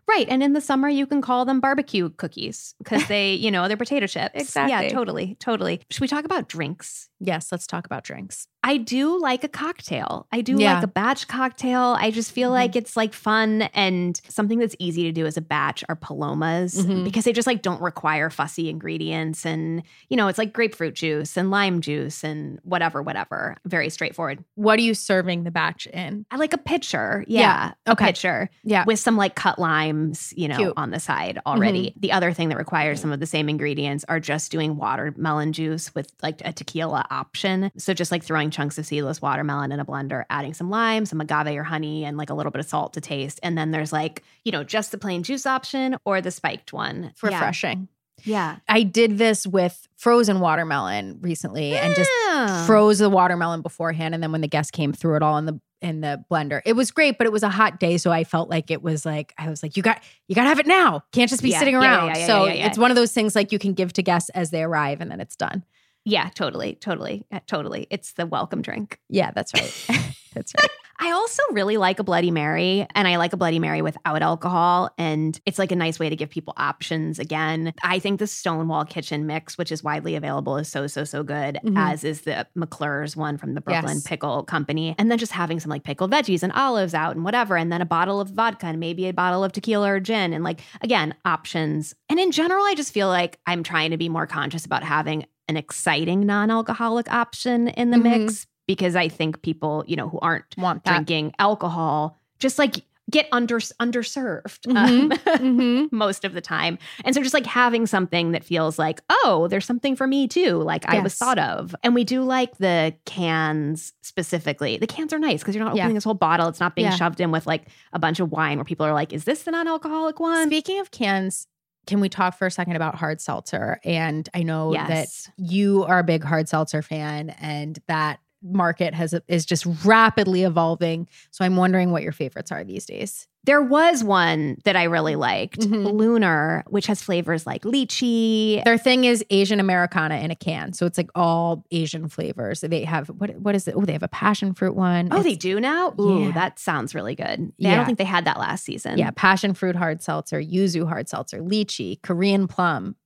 Right. And in the summer, you can call them barbecue cookies because they, you know, they're potato chips. Exactly. Yeah, totally. Totally. Should we talk about drinks? Yes, let's talk about drinks. I do like a cocktail. I do yeah. like a batch cocktail. I just feel mm-hmm. like it's like fun, and something that's easy to do as a batch are palomas mm-hmm. because they just like don't require fussy ingredients, and you know, it's like grapefruit juice and lime juice and whatever, whatever. Very straightforward. What are you serving the batch in? I like a pitcher. Yeah. yeah. Okay. A pitcher. Yeah. With some like cut limes, you know, Cute. on the side already. Mm-hmm. The other thing that requires some of the same ingredients are just doing watermelon juice with like a tequila option. So just like throwing chunks of seedless watermelon in a blender, adding some lime, some agave or honey, and like a little bit of salt to taste. And then there's like, you know, just the plain juice option or the spiked one. It's refreshing. Yeah. yeah. I did this with frozen watermelon recently yeah. and just froze the watermelon beforehand. And then when the guests came, threw it all in the in the blender. It was great, but it was a hot day. So I felt like it was like, I was like, you got, you got to have it now. Can't just be yeah. sitting around. Yeah, yeah, yeah, so yeah, yeah, yeah. it's one of those things like you can give to guests as they arrive, and then it's done. Yeah, totally, totally, totally. It's the welcome drink. Yeah, that's right. That's right. I also really like a Bloody Mary, and I like a Bloody Mary without alcohol, and it's like a nice way to give people options again. I think the Stonewall Kitchen mix, which is widely available, is so, so, so good, mm-hmm. as is the McClure's one from the Brooklyn yes. Pickle Company. And then just having some like pickled veggies and olives out and whatever, and then a bottle of vodka and maybe a bottle of tequila or gin, and like, again, options. And in general, I just feel like I'm trying to be more conscious about having an exciting non-alcoholic option in the mm-hmm. mix, because I think people, you know, who aren't Want drinking alcohol just like get under underserved mm-hmm. Um, mm-hmm. most of the time. And so just like having something that feels like, oh, there's something for me too, like yes. I was thought of. And we do like the cans specifically. The cans are nice because you're not opening yeah. this whole bottle. It's not being yeah. shoved in with like a bunch of wine where people are like, is this the non-alcoholic one? Speaking of cans, can we talk for a second about hard seltzer? And I know yes. that you are a big hard seltzer fan, and that market has is just rapidly evolving. So I'm wondering what your favorites are these days. There was one that I really liked, mm-hmm. Lunar, which has flavors like lychee. Their thing is Asian Americana in a can. So it's like all Asian flavors. They have, what? what is it? Oh, they have a passion fruit one. Oh, it's, they do now? Ooh, yeah. That sounds really good. Yeah. I don't think they had that last season. Yeah, passion fruit hard seltzer, yuzu hard seltzer, lychee, Korean plum.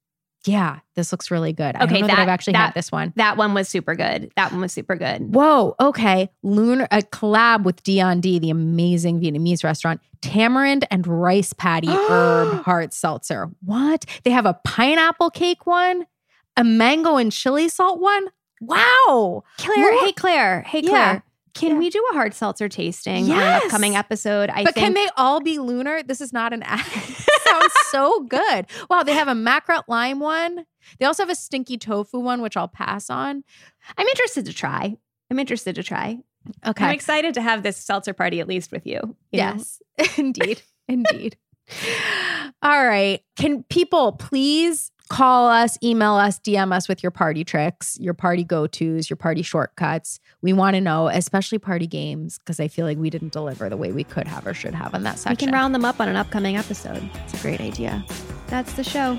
Yeah, this looks really good. Okay, I don't know that, that I've actually that, had this one. That one was super good. That one was super good. Whoa, okay. Lunar, a collab with Dion D, the amazing Vietnamese restaurant. Tamarind and rice patty herb hard seltzer. What? They have a pineapple cake one, a mango and chili salt one? Wow. Claire, what? hey Claire, hey Claire. Yeah. Can yeah. we do a hard seltzer tasting yes. on an upcoming episode? I but think. But can they all be Lunar? This is not an ad. Sounds so good. Wow, they have a mackerel lime one. They also have a stinky tofu one, which I'll pass on. I'm interested to try. I'm interested to try. Okay. I'm excited to have this seltzer party at least with you. you yes, indeed. Indeed. All right. Can people please call us, email us, D M us with your party tricks, your party go-tos, your party shortcuts. We want to know, especially party games, because I feel like we didn't deliver the way we could have or should have on that section. We can round them up on an upcoming episode. It's a great idea. That's the show.